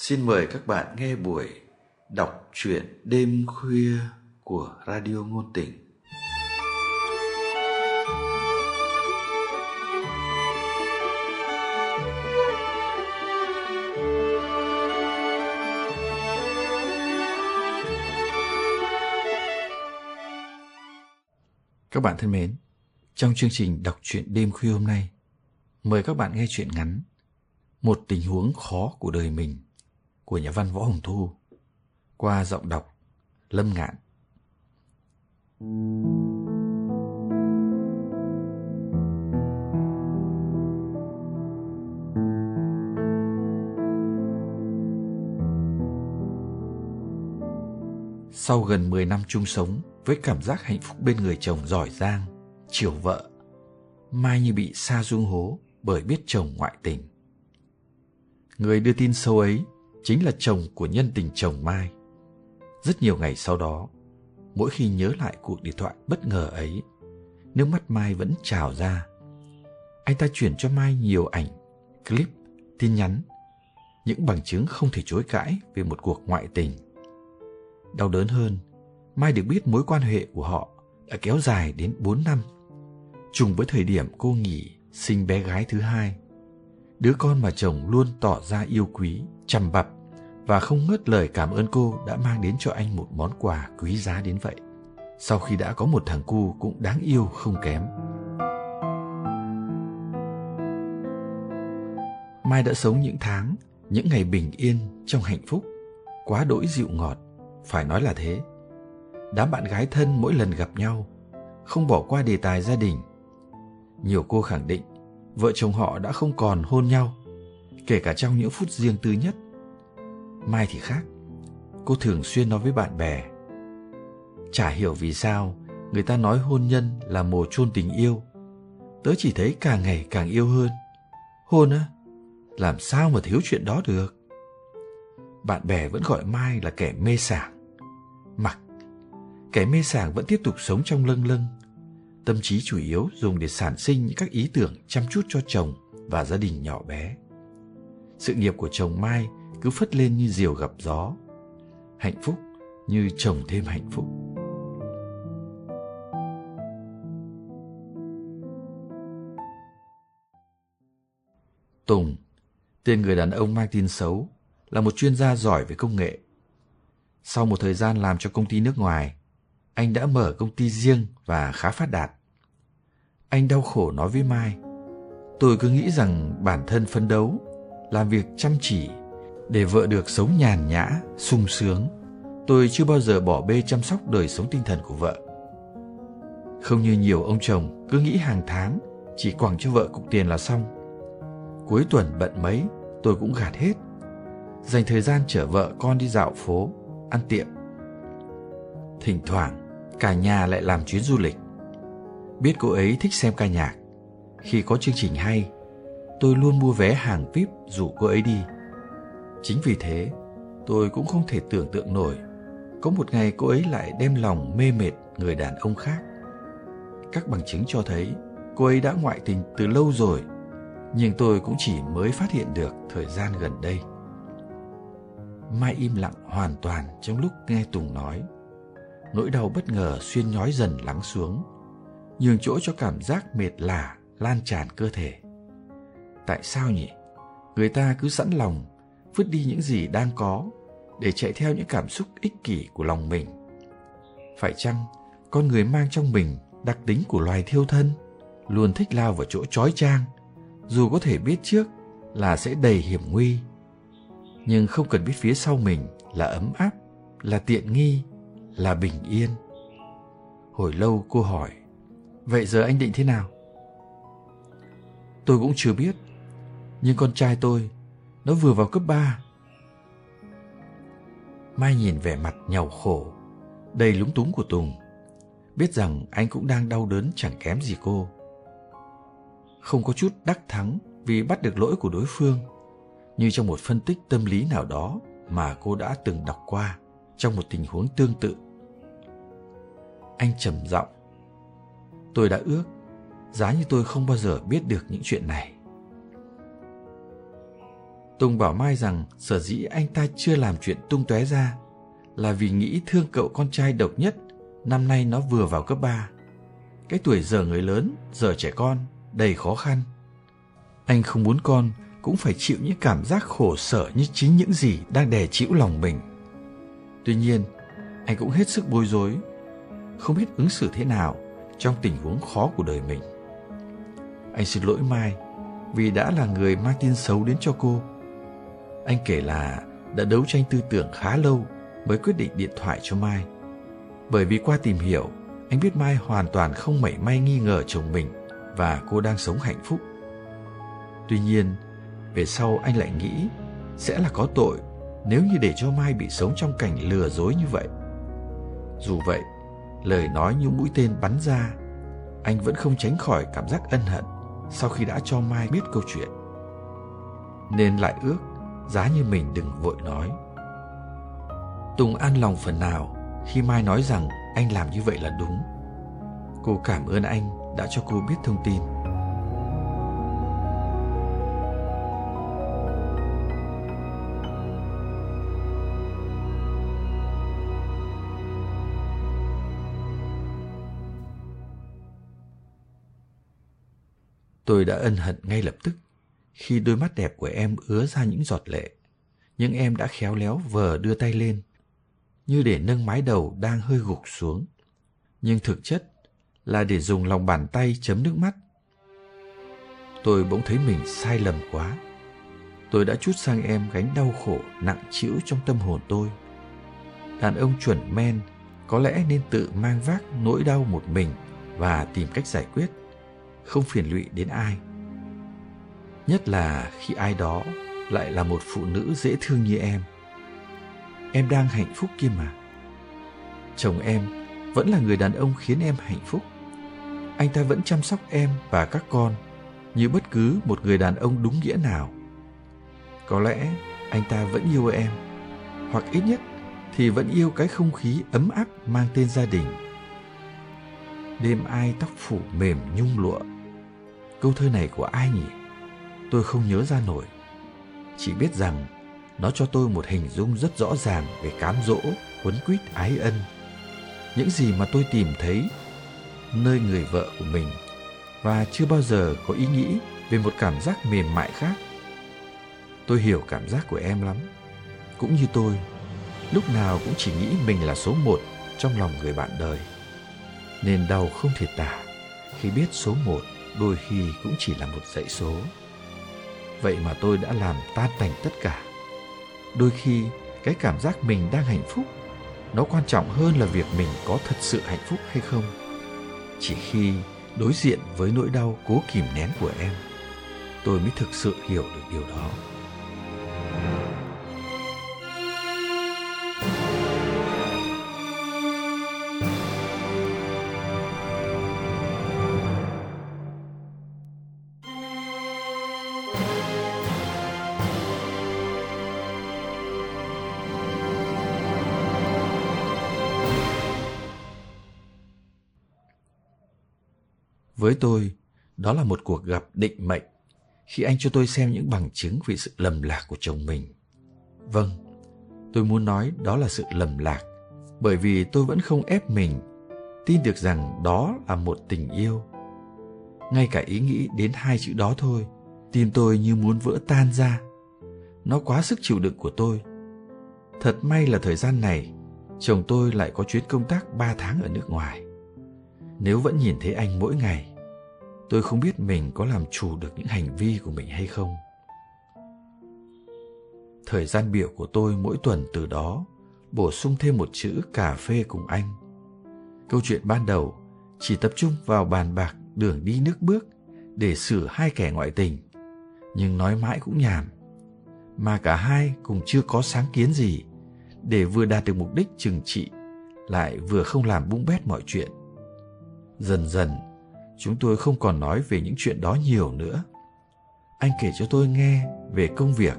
Xin mời các bạn nghe buổi đọc truyện đêm khuya của Radio Ngôn Tình. Các bạn thân mến, trong chương trình đọc truyện đêm khuya hôm nay, mời các bạn nghe truyện ngắn Một tình huống khó của đời mình của nhà văn Võ Hồng Thu qua giọng đọc Lâm Ngạn. Sau gần 10 năm chung sống với cảm giác hạnh phúc bên người chồng giỏi giang, chiều vợ, Mai như bị sa dung hố bởi biết chồng ngoại tình. Người đưa tin sâu ấy chính là chồng của nhân tình chồng Mai. Rất nhiều ngày sau đó, mỗi khi nhớ lại cuộc điện thoại bất ngờ ấy, nước mắt Mai vẫn trào ra. Anh ta chuyển cho Mai nhiều ảnh, clip, tin nhắn, những bằng chứng không thể chối cãi về một cuộc ngoại tình. Đau đớn hơn, Mai được biết mối quan hệ của họ đã kéo dài đến 4 năm, trùng với thời điểm cô nghỉ sinh bé gái thứ hai, đứa con mà chồng luôn tỏ ra yêu quý, chằm bặp và không ngớt lời cảm ơn cô đã mang đến cho anh một món quà quý giá đến vậy. Sau khi đã có một thằng cu cũng đáng yêu không kém, Mai đã sống những tháng, những ngày bình yên trong hạnh phúc, quá đỗi dịu ngọt, phải nói là thế. Đám bạn gái thân mỗi lần gặp nhau không bỏ qua đề tài gia đình. Nhiều cô khẳng định vợ chồng họ đã không còn hôn nhau, kể cả trong những phút riêng tư nhất. Mai thì khác, cô thường xuyên nói với bạn bè: chả hiểu vì sao người ta nói hôn nhân là mồ chôn tình yêu, tớ chỉ thấy càng ngày càng yêu hơn. Hôn á, làm sao mà thiếu chuyện đó được. Bạn bè vẫn gọi Mai là kẻ mê sảng. Mặc, kẻ mê sảng vẫn tiếp tục sống trong lâng lâng, tâm trí chủ yếu dùng để sản sinh những các ý tưởng chăm chút cho chồng và gia đình nhỏ bé. Sự nghiệp của chồng Mai cứ phất lên như diều gặp gió, hạnh phúc như chồng thêm hạnh phúc. Tùng, tên người đàn ông mang tin xấu, là một chuyên gia giỏi về công nghệ. Sau một thời gian làm cho công ty nước ngoài, anh đã mở công ty riêng và khá phát đạt. Anh đau khổ nói với Mai: tôi cứ nghĩ rằng bản thân phấn đấu, làm việc chăm chỉ để vợ được sống nhàn nhã, sung sướng. Tôi chưa bao giờ bỏ bê chăm sóc đời sống tinh thần của vợ. Không như nhiều ông chồng cứ nghĩ hàng tháng chỉ quẳng cho vợ cục tiền là xong. Cuối tuần bận mấy tôi cũng gạt hết, dành thời gian chở vợ con đi dạo phố, ăn tiệm. Thỉnh thoảng cả nhà lại làm chuyến du lịch. Biết cô ấy thích xem ca nhạc, khi có chương trình hay tôi luôn mua vé hàng VIP rủ cô ấy đi. Chính vì thế tôi cũng không thể tưởng tượng nổi có một ngày cô ấy lại đem lòng mê mệt người đàn ông khác. Các bằng chứng cho thấy cô ấy đã ngoại tình từ lâu rồi, nhưng tôi cũng chỉ mới phát hiện được thời gian gần đây. Mai im lặng hoàn toàn trong lúc nghe Tùng nói. Nỗi đau bất ngờ xuyên nhói dần lắng xuống, nhường chỗ cho cảm giác mệt lả lan tràn cơ thể. Tại sao nhỉ? Người ta cứ sẵn lòng vứt đi những gì đang có để chạy theo những cảm xúc ích kỷ của lòng mình. Phải chăng con người mang trong mình đặc tính của loài thiêu thân, luôn thích lao vào chỗ chói chang, dù có thể biết trước là sẽ đầy hiểm nguy, nhưng không cần biết phía sau mình là ấm áp, là tiện nghi, là bình yên. Hồi lâu cô hỏi: vậy giờ anh định thế nào? Tôi cũng chưa biết, nhưng con trai tôi, nó vừa vào cấp 3. Mai nhìn vẻ mặt nhàu khổ, đầy lúng túng của Tùng, biết rằng anh cũng đang đau đớn chẳng kém gì cô. Không có chút đắc thắng vì bắt được lỗi của đối phương, như trong một phân tích tâm lý nào đó mà cô đã từng đọc qua trong một tình huống tương tự. Anh trầm giọng: tôi đã ước giá như tôi không bao giờ biết được những chuyện này. Tùng bảo Mai rằng sở dĩ anh ta chưa làm chuyện tung tóe ra là vì nghĩ thương cậu con trai độc nhất, năm nay nó vừa vào cấp 3. Cái tuổi giờ người lớn, giờ trẻ con, đầy khó khăn. Anh không muốn con cũng phải chịu những cảm giác khổ sở như chính những gì đang đè trĩu lòng mình. Tuy nhiên, anh cũng hết sức bối rối, không biết ứng xử thế nào trong tình huống khó của đời mình. Anh xin lỗi Mai vì đã là người mang tin xấu đến cho cô. Anh kể là đã đấu tranh tư tưởng khá lâu mới quyết định điện thoại cho Mai. Bởi vì qua tìm hiểu, anh biết Mai hoàn toàn không mảy may nghi ngờ chồng mình và cô đang sống hạnh phúc. Tuy nhiên, về sau anh lại nghĩ sẽ là có tội nếu như để cho Mai bị sống trong cảnh lừa dối như vậy. Dù vậy, lời nói như mũi tên bắn ra, anh vẫn không tránh khỏi cảm giác ân hận sau khi đã cho Mai biết câu chuyện. Nên lại ước giá như mình đừng vội nói. Tùng an lòng phần nào khi Mai nói rằng anh làm như vậy là đúng. Cô cảm ơn anh đã cho cô biết thông tin. Tôi đã ân hận ngay lập tức khi đôi mắt đẹp của em ứa ra những giọt lệ, nhưng em đã khéo léo vờ đưa tay lên như để nâng mái đầu đang hơi gục xuống, nhưng thực chất là để dùng lòng bàn tay chấm nước mắt. Tôi bỗng thấy mình sai lầm quá. Tôi đã trút sang em gánh đau khổ nặng trĩu trong tâm hồn tôi. Đàn ông chuẩn men có lẽ nên tự mang vác nỗi đau một mình và tìm cách giải quyết, không phiền lụy đến ai. Nhất là khi ai đó lại là một phụ nữ dễ thương như em. Em đang hạnh phúc kia mà. Chồng em vẫn là người đàn ông khiến em hạnh phúc. Anh ta vẫn chăm sóc em và các con như bất cứ một người đàn ông đúng nghĩa nào. Có lẽ anh ta vẫn yêu em, hoặc ít nhất thì vẫn yêu cái không khí ấm áp mang tên gia đình. Đêm ai tóc phủ mềm nhung lụa. Câu thơ này của ai nhỉ? Tôi không nhớ ra nổi. Chỉ biết rằng nó cho tôi một hình dung rất rõ ràng về cám dỗ, quấn quýt ái ân. Những gì mà tôi tìm thấy nơi người vợ của mình, và chưa bao giờ có ý nghĩ về một cảm giác mềm mại khác. Tôi hiểu cảm giác của em lắm. Cũng như tôi, lúc nào cũng chỉ nghĩ mình là số một trong lòng người bạn đời. Nên đau không thể tả khi biết số một đôi khi cũng chỉ là một dãy số. Vậy mà tôi đã làm tan tành tất cả. Đôi khi cái cảm giác mình đang hạnh phúc, nó quan trọng hơn là việc mình có thật sự hạnh phúc hay không. Chỉ khi đối diện với nỗi đau cố kìm nén của em, tôi mới thực sự hiểu được điều đó. Với tôi, đó là một cuộc gặp định mệnh khi anh cho tôi xem những bằng chứng về sự lầm lạc của chồng mình. Vâng, tôi muốn nói đó là sự lầm lạc, bởi vì tôi vẫn không ép mình tin được rằng đó là một tình yêu. Ngay cả ý nghĩ đến hai chữ đó thôi, tim tôi như muốn vỡ tan ra. Nó quá sức chịu đựng của tôi. Thật may là thời gian này, chồng tôi lại có chuyến công tác 3 tháng ở nước ngoài. Nếu vẫn nhìn thấy anh mỗi ngày, tôi không biết mình có làm chủ được những hành vi của mình hay không. Thời gian biểu của tôi mỗi tuần từ đó bổ sung thêm một chữ cà phê cùng anh. Câu chuyện ban đầu chỉ tập trung vào bàn bạc đường đi nước bước để xử hai kẻ ngoại tình, nhưng nói mãi cũng nhàm, mà cả hai cũng chưa có sáng kiến gì để vừa đạt được mục đích trừng trị lại vừa không làm bung bét mọi chuyện. Dần dần, chúng tôi không còn nói về những chuyện đó nhiều nữa. Anh kể cho tôi nghe về công việc,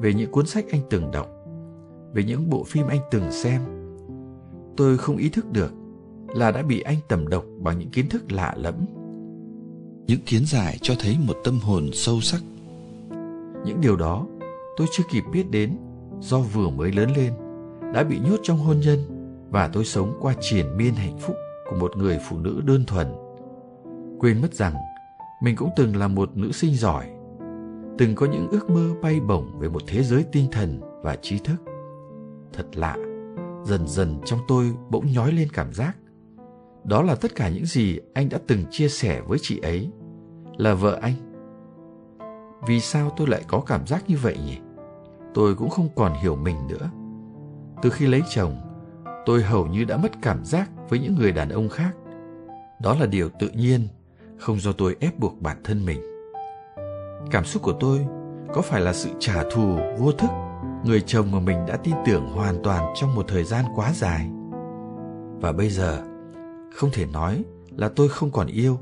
về những cuốn sách anh từng đọc, về những bộ phim anh từng xem. Tôi không ý thức được là đã bị anh tẩm độc bằng những kiến thức lạ lẫm. Những kiến giải cho thấy một tâm hồn sâu sắc. Những điều đó tôi chưa kịp biết đến, do vừa mới lớn lên, đã bị nhốt trong hôn nhân và tôi sống qua triền miên hạnh phúc của một người phụ nữ đơn thuần. Quên mất rằng mình cũng từng là một nữ sinh giỏi, từng có những ước mơ bay bổng về một thế giới tinh thần và trí thức. Thật lạ, dần dần trong tôi bỗng nhói lên cảm giác. Đó là tất cả những gì anh đã từng chia sẻ với chị ấy, là vợ anh. Vì sao tôi lại có cảm giác như vậy nhỉ? Tôi cũng không còn hiểu mình nữa. Từ khi lấy chồng, tôi hầu như đã mất cảm giác với những người đàn ông khác. Đó là điều tự nhiên, không do tôi ép buộc bản thân mình. Cảm xúc của tôi có phải là sự trả thù vô thức người chồng mà mình đã tin tưởng hoàn toàn trong một thời gian quá dài? Và bây giờ, không thể nói là tôi không còn yêu,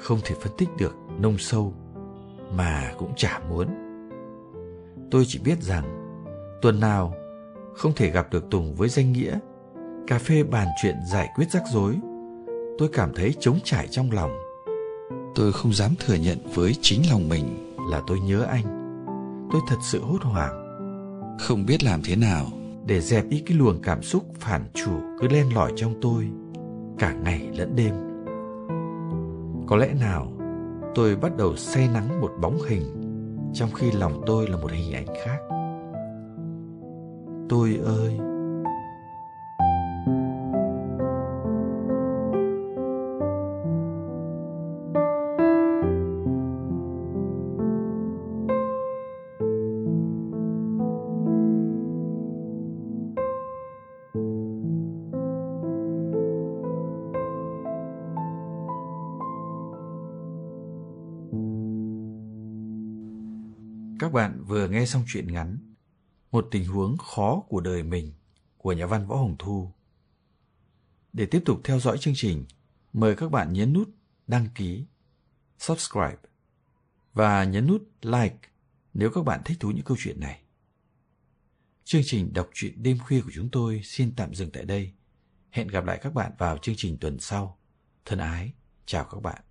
không thể phân tích được nông sâu, mà cũng chả muốn. Tôi chỉ biết rằng tuần nào không thể gặp được Tùng với danh nghĩa cà phê bàn chuyện giải quyết rắc rối, tôi cảm thấy trống trải trong lòng. Tôi không dám thừa nhận với chính lòng mình là tôi nhớ anh. Tôi thật sự hốt hoảng, không biết làm thế nào để dẹp đi cái luồng cảm xúc phản chủ cứ len lỏi trong tôi cả ngày lẫn đêm. Có lẽ nào tôi bắt đầu say nắng một bóng hình, trong khi lòng tôi là một hình ảnh khác. Tôi ơi! Các bạn vừa nghe xong truyện ngắn Một tình huống khó của đời mình của nhà văn Võ Hồng Thu. Để tiếp tục theo dõi chương trình, mời các bạn nhấn nút đăng ký, subscribe và nhấn nút like nếu các bạn thích thú những câu chuyện này. Chương trình đọc truyện đêm khuya của chúng tôi xin tạm dừng tại đây. Hẹn gặp lại các bạn vào chương trình tuần sau. Thân ái, chào các bạn.